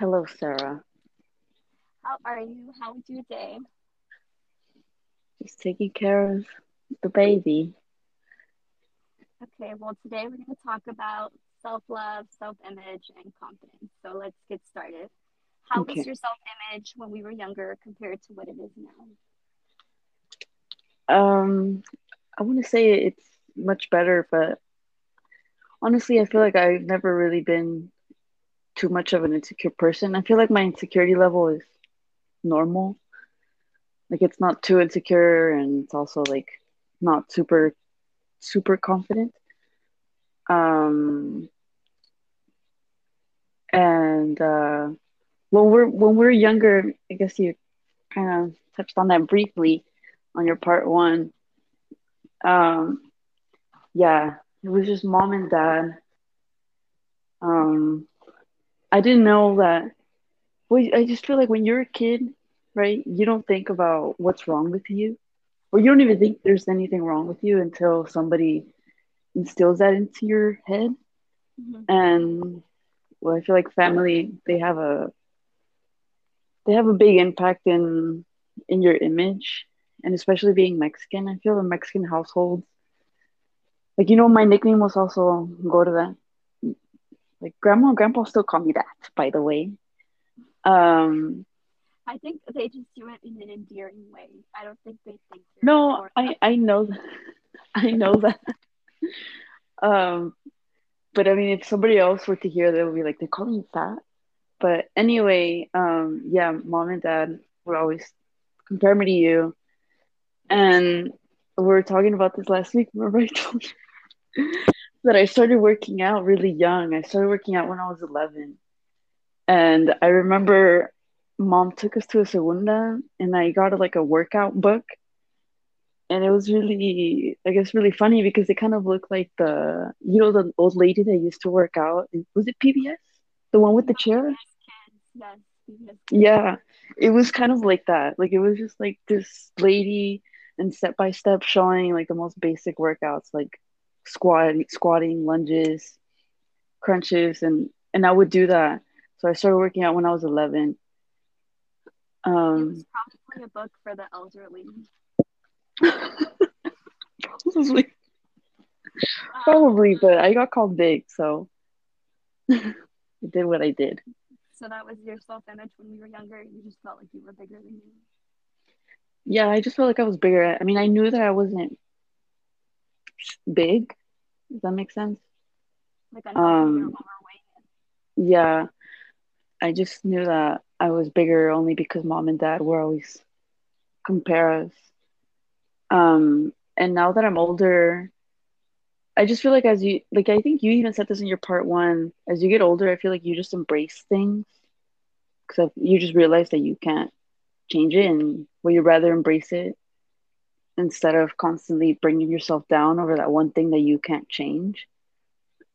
Hello, Sarah. How are you? How was your day? Just taking care of the baby. Okay, well, today we're going to talk about self-love, self-image, and confidence. So let's get started. How was your self-image when we were younger compared to what it is now? I want to say it's much better, but honestly, I feel like I've never really been too much of an insecure person. I feel like my insecurity level is normal. Like, it's not too insecure, and it's also, like, not super confident. And when we're younger, I guess you kind of touched on that briefly on your part one. It was just mom and dad. I didn't know that. Well, I just feel like when you're a kid, right, you don't think about what's wrong with you, or you don't even think there's anything wrong with you until somebody instills that into your head. Mm-hmm. And well, I feel like family, they have a big impact in your image, and especially being Mexican. I feel the Mexican households, like, my nickname was also Gorda. Like, Grandma and Grandpa still call me that, by the way. I think they just do it in an endearing way. I don't think they think. No, I know that. I know that. But I mean, if somebody else were to hear, they would be like, they call me that. But anyway, mom and dad would always compare me to you. And we were talking about this last week. Remember I told you that I started working out really young. I started working out when I was 11. And I remember mom took us to a segunda, and I got a workout book. And it was really, I guess, really funny because it kind of looked like the old lady that used to work out. Was it PBS? The one with the chair? Yes. Yeah. It was kind of like that. Like, it was just like this lady, and step by step showing like the most basic workouts, like squatting, lunges, crunches, and I would do that. So I started working out when I was 11. It was probably a book for the elderly. Probably, but I got called big, so I did what I did. So that was your self-image when you were younger. You just felt like you were bigger than you. Yeah, I just felt like I was bigger. I mean, I knew that I wasn't big. Does that make sense? Like, I know you're overweight. Yeah, I just knew that I was bigger only because mom and dad were always compare us. And now that I'm older, I just feel like as you, like, I think you even said this in your part one, as you get older, I feel like you just embrace things because you just realize that you can't change it, and would you rather embrace it instead of constantly bringing yourself down over that one thing that you can't change.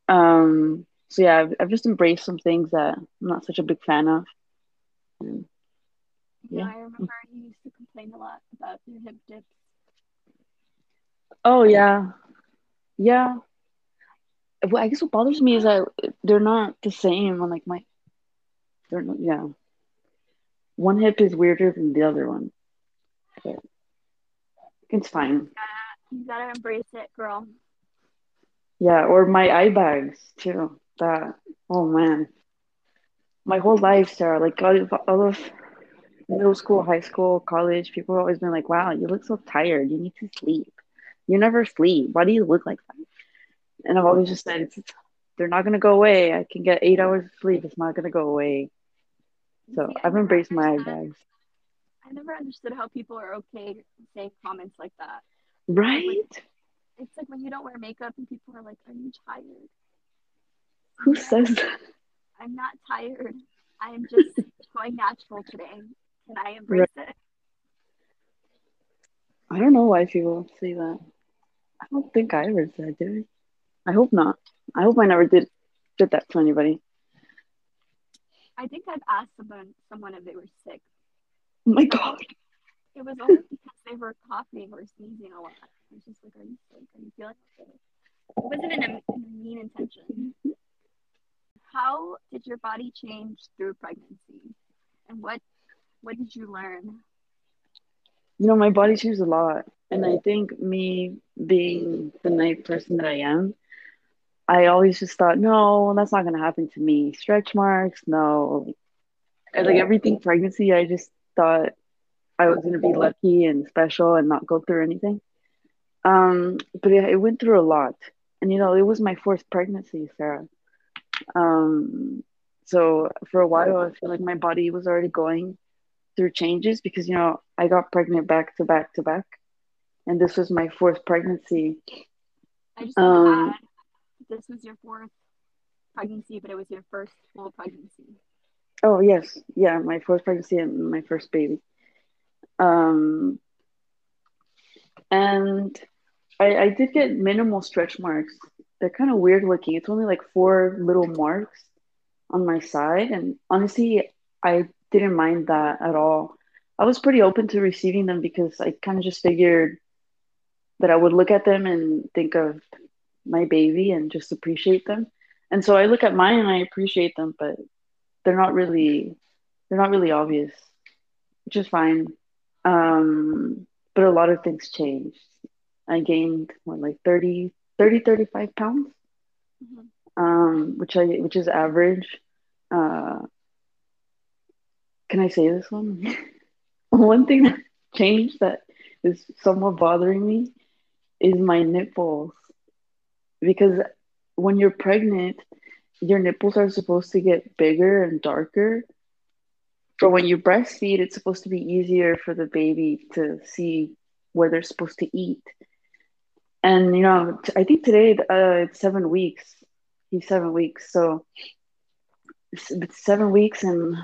So yeah, I've just embraced some things that I'm not such a big fan of. And, yeah. I remember you used to complain a lot about your hip dips. Oh yeah, yeah. Well, I guess what bothers me is that they're not the same. On like my, they're not, yeah. One hip is weirder than the other one. But it's fine. You gotta embrace it, girl. Yeah, or my eye bags, too. That, oh, man. My whole life, Sarah, like all of middle school, high school, college, people have always been like, wow, you look so tired. You need to sleep. You never sleep. Why do you look like that? And I've always just said, they're not going to go away. I can get 8 hours of sleep. It's not going to go away. So yeah, I've embraced my eye bags. I never understood how people are okay saying comments like that. Right? It's like when you don't wear makeup and people are like, are you tired? Who says that? I'm not tired. I am just going natural today. Can I embrace it? I don't know why people say that. I don't think I ever said it. I hope not. I hope I never did that to anybody. I think I've asked someone if they were sick. Oh my God. It was only because they were coughing or sneezing a lot. I was just like, are you sick? Are you feeling sick? It wasn't in a mean intention. How did your body change through pregnancy? And what did you learn? You know, my body changed a lot. And I think me being the night person that I am, I always just thought, no, that's not going to happen to me. Stretch marks, no. And like everything pregnancy, I just thought I was going to be lucky and special and not go through anything. But it went through a lot. And, you know, it was my fourth pregnancy, Sarah. So for a while, I feel like my body was already going through changes because, you know, I got pregnant back to back to back. And this was my fourth pregnancy. I just want to add, this was your fourth pregnancy, but it was your first full pregnancy. Oh, yes. Yeah, my fourth pregnancy and my first baby. And I did get minimal stretch marks. They're kind of weird looking. It's only like four little marks on my side. And honestly, I didn't mind that at all. I was pretty open to receiving them because I kind of just figured that I would look at them and think of my baby and just appreciate them. And so I look at mine and I appreciate them, but they're not really obvious, which is fine. But a lot of things changed. I gained 35 pounds, mm-hmm. Which is average. Can I say this one? One thing that changed that is somewhat bothering me is my nipples. Because when you're pregnant, your nipples are supposed to get bigger and darker. But when you breastfeed, it's supposed to be easier for the baby to see where they're supposed to eat. And, you know, I think today it's 7 weeks. He's 7 weeks. So it's 7 weeks, and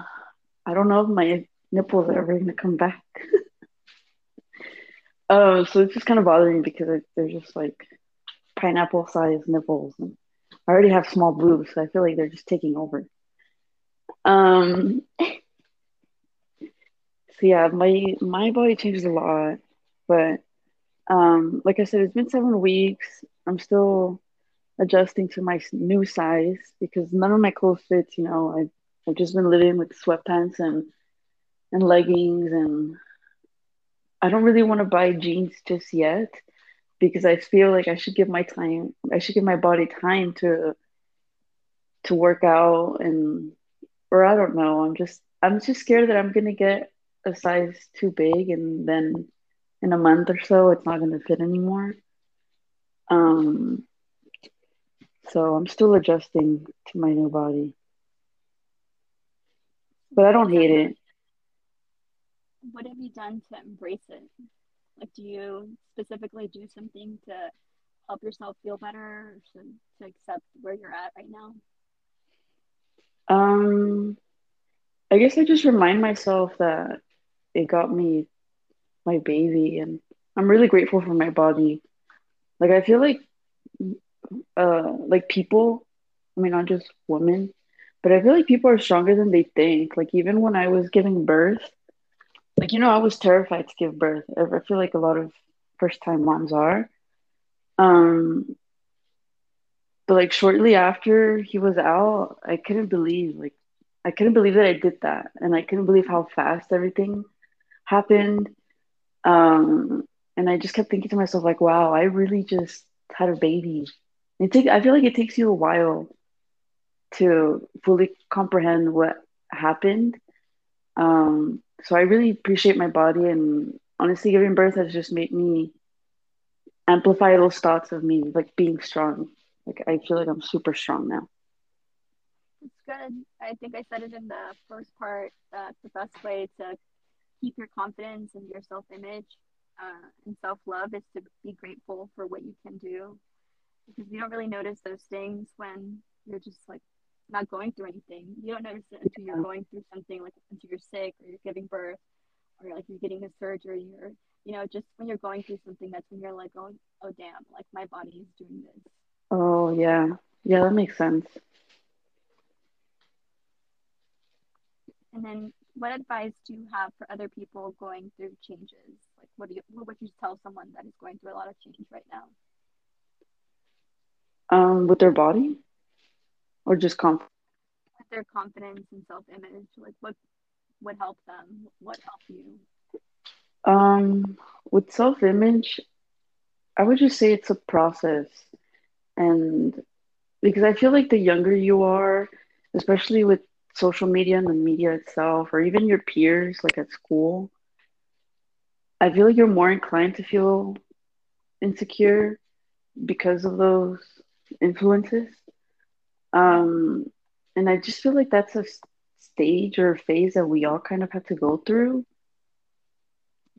I don't know if my nipples are ever going to come back. So it's just kind of bothering because they're just like pineapple-sized nipples. And I already have small boobs, so I feel like they're just taking over. So yeah, my body changes a lot, but like I said, it's been 7 weeks. I'm still adjusting to my new size because none of my clothes fits. You know, I've just been living with sweatpants and leggings, and I don't really want to buy jeans just yet because I feel like I should give my body time to work out, or I don't know. I'm just scared that I'm gonna get a size too big, and then in a month or so it's not gonna fit anymore. So I'm still adjusting to my new body, but I don't hate it. What have you done to embrace it? Like, do you specifically do something to help yourself feel better, or to accept where you're at right now? I guess I just remind myself that it got me my baby, and I'm really grateful for my body. Like, I feel like people, I mean, not just women, but I feel like people are stronger than they think. Like, even when I was giving birth, like, you know, I was terrified to give birth. I feel like a lot of first-time moms are. But, like, shortly after he was out, I couldn't believe that I did that. And I couldn't believe how fast everything happened. And I just kept thinking to myself, like, wow, I really just had a baby. I feel like it takes you a while to fully comprehend what happened. So I really appreciate my body, and honestly, giving birth has just made me amplify those thoughts of me, like, being strong. Like, I feel like I'm super strong now. It's good. I think I said it in the first part, that the best way to keep your confidence and your self-image and self-love is to be grateful for what you can do, because you don't really notice those things when you're just, like, not going through anything. You don't notice it until you're going through something, like until you're sick or you're giving birth or, like, you're getting a surgery, or, you know, just when you're going through something, that's when you're like, oh damn, like, my body is doing this. Oh yeah. Yeah, that makes sense. And then what advice do you have for other people going through changes? Like, what would you tell someone that is going through a lot of change right now? With their body? Or just confidence? their confidence and self-image? Like, what would help them? What helped you? With self-image, I would just say it's a process. And because I feel like the younger you are, especially with social media and the media itself, or even your peers, like at school, I feel like you're more inclined to feel insecure because of those influences. And I just feel like that's a stage or a phase that we all kind of have to go through.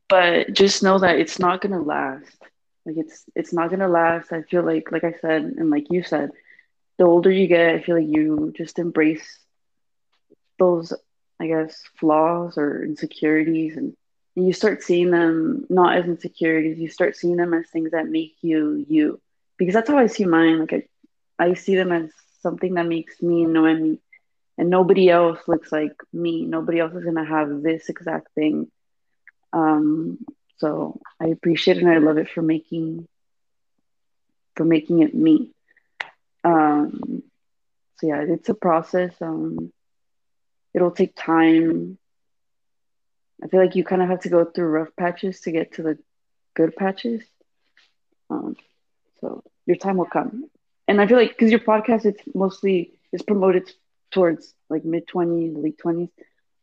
But just know that it's not gonna last. Like it's not gonna last. I feel like I said, and like you said, the older you get, I feel like you just embrace those, I guess, flaws or insecurities, and you start seeing them not as insecurities. You start seeing them as things that make you you. Because that's how I see mine. Like I see them as something that makes me Noemi, and nobody else looks like me. Nobody else is gonna have this exact thing. So I appreciate it, and I love it for making it me. So yeah, it's a process. It'll take time. I feel like you kind of have to go through rough patches to get to the good patches. So your time will come. And I feel like, because your podcast, it's promoted towards like mid-20s, late 20s.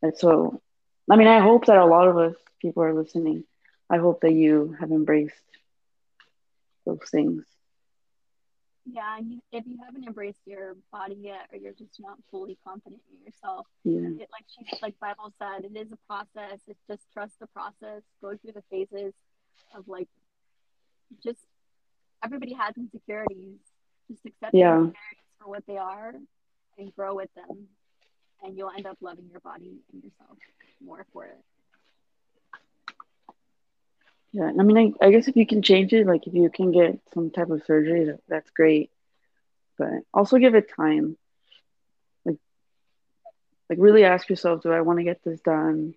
And so, I mean, I hope that a lot of us, people are listening. I hope that you have embraced those things. Yeah, and if you haven't embraced your body yet, or you're just not fully confident in yourself, it, like she said, like Bible said, it is a process. It's just trust the process. Go through the phases of like, just everybody has insecurities. Just accept their insecurities for what they are and grow with them, and you'll end up loving your body and yourself more for it. Yeah, I mean, I guess if you can change it, like if you can get some type of surgery, that's great. But also give it time. Like really ask yourself, do I want to get this done?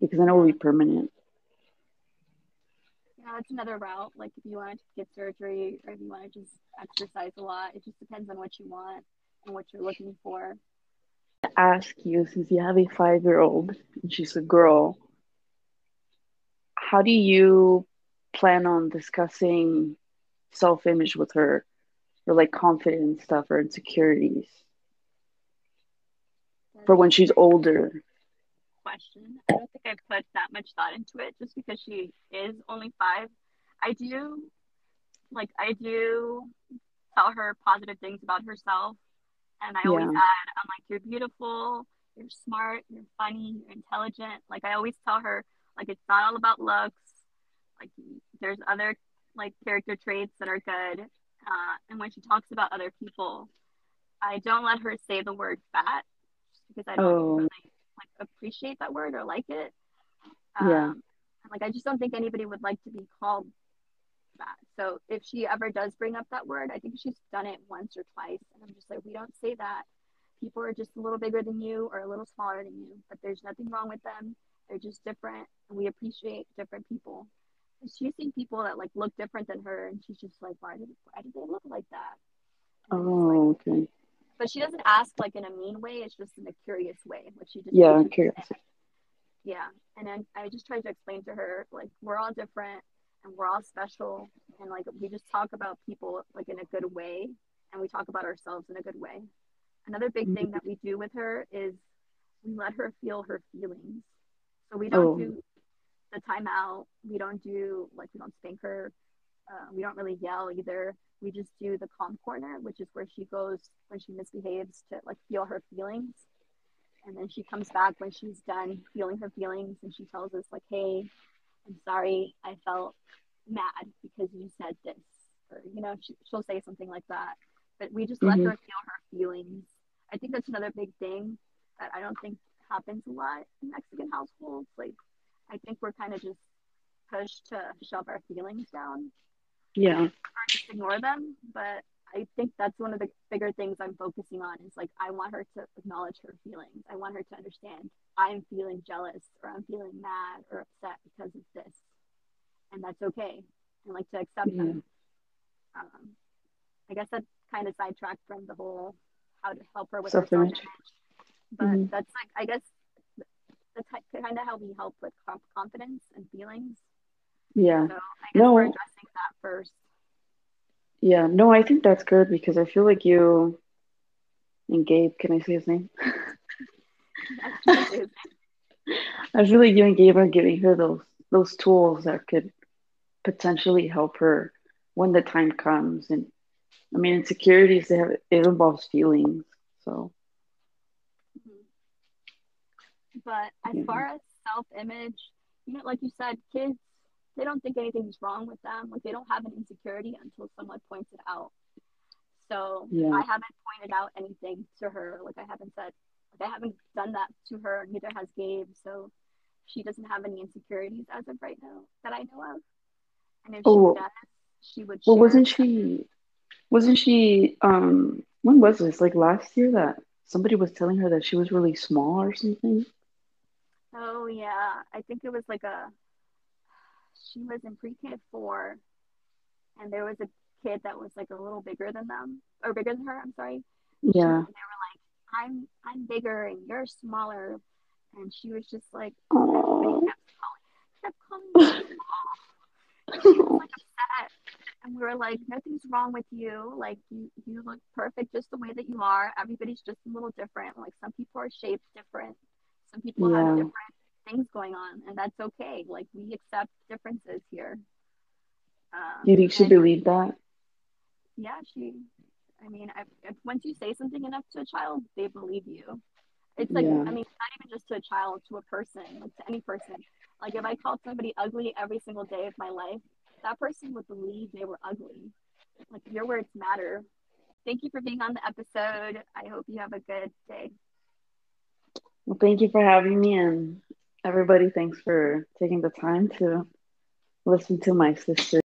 Because then it will be permanent. Yeah, it's another route. Like if you want to get surgery, or if you want to just exercise a lot, it just depends on what you want and what you're looking for. I ask you, since you have a 5-year-old and she's a girl, how do you plan on discussing self-image with her, or like confidence stuff or insecurities for when she's older? Question. I don't think I put that much thought into it, just because she is only 5. I do tell her positive things about herself, and I always add, I'm like, you're beautiful, you're smart, you're funny, you're intelligent. Like I always tell her, like, it's not all about looks. Like, there's other, like, character traits that are good. And when she talks about other people, I don't let her say the word fat, because I don't really, like, appreciate that word or like it. Like, I just don't think anybody would like to be called fat. So if she ever does bring up that word, I think she's done it once or twice. And I'm just like, we don't say that. People are just a little bigger than you or a little smaller than you, but there's nothing wrong with them. They're just different, and we appreciate different people. And she's seen people that like look different than her, and she's just like, why did they look like that? And okay. But she doesn't ask like in a mean way. It's just in a curious way. Like she just curious. Yeah, and then I just tried to explain to her, like, we're all different and we're all special, and like we just talk about people like in a good way, and we talk about ourselves in a good way. Another big thing that we do with her is we let her feel her feelings. So we don't do the timeout. We don't do, like, we don't spank her. We don't really yell either. We just do the calm corner, which is where she goes when she misbehaves to, like, feel her feelings. And then she comes back when she's done feeling her feelings, and she tells us, like, hey, I'm sorry, I felt mad because you said this. Or, you know, she'll say something like that. But we just let her feel her feelings. I think that's another big thing that I don't think happens a lot in Mexican households. Like, I think we're kind of just pushed to shove our feelings down, or just ignore them. But I think that's one of the bigger things I'm focusing on, is like, I want her to acknowledge her feelings. I want her to understand, I'm feeling jealous, or I'm feeling mad or upset because of this, and that's okay, and like to accept them. I guess that's kind of sidetracked from the whole how to help her with self-image. But that's like, I guess, that's kind of how we help with confidence and feelings. Yeah. So I guess we're addressing that first. Yeah, no, I think that's good because I feel like you and Gabe, can I say his name? I feel like you and Gabe are giving her those tools that could potentially help her when the time comes. And I mean, insecurities, it involves feelings, so. But as far as self-image, you know, like you said, kids, they don't think anything's wrong with them. Like, they don't have an insecurity until someone points it out. So I haven't pointed out anything to her. Like, I haven't said, like, I haven't done that to her. Neither has Gabe. So she doesn't have any insecurities as of right now that I know of. And if she does, she would share. Well, wasn't she, when was this? Like, last year that somebody was telling her that she was really small or something? Oh, yeah. I think it was like she was in pre-K 4, and there was a kid that was like a little bigger than her, I'm sorry. Yeah. And they were like, I'm bigger and you're smaller. And she was just like, oh, kept calling me small. She was like upset. And we were like, nothing's wrong with you. Like, you look perfect just the way that you are. Everybody's just a little different. Like, some people are shaped different. Some people have different things going on, and that's okay. Like, we accept differences here. You think she believed that? Yeah, if once you say something enough to a child, they believe you. It's like, I mean, not even just to a child, to a person, like to any person. Like, if I called somebody ugly every single day of my life, that person would believe they were ugly. Like, your words matter. Thank you for being on the episode. I hope you have a good day. Well, thank you for having me, and everybody, thanks for taking the time to listen to my sister.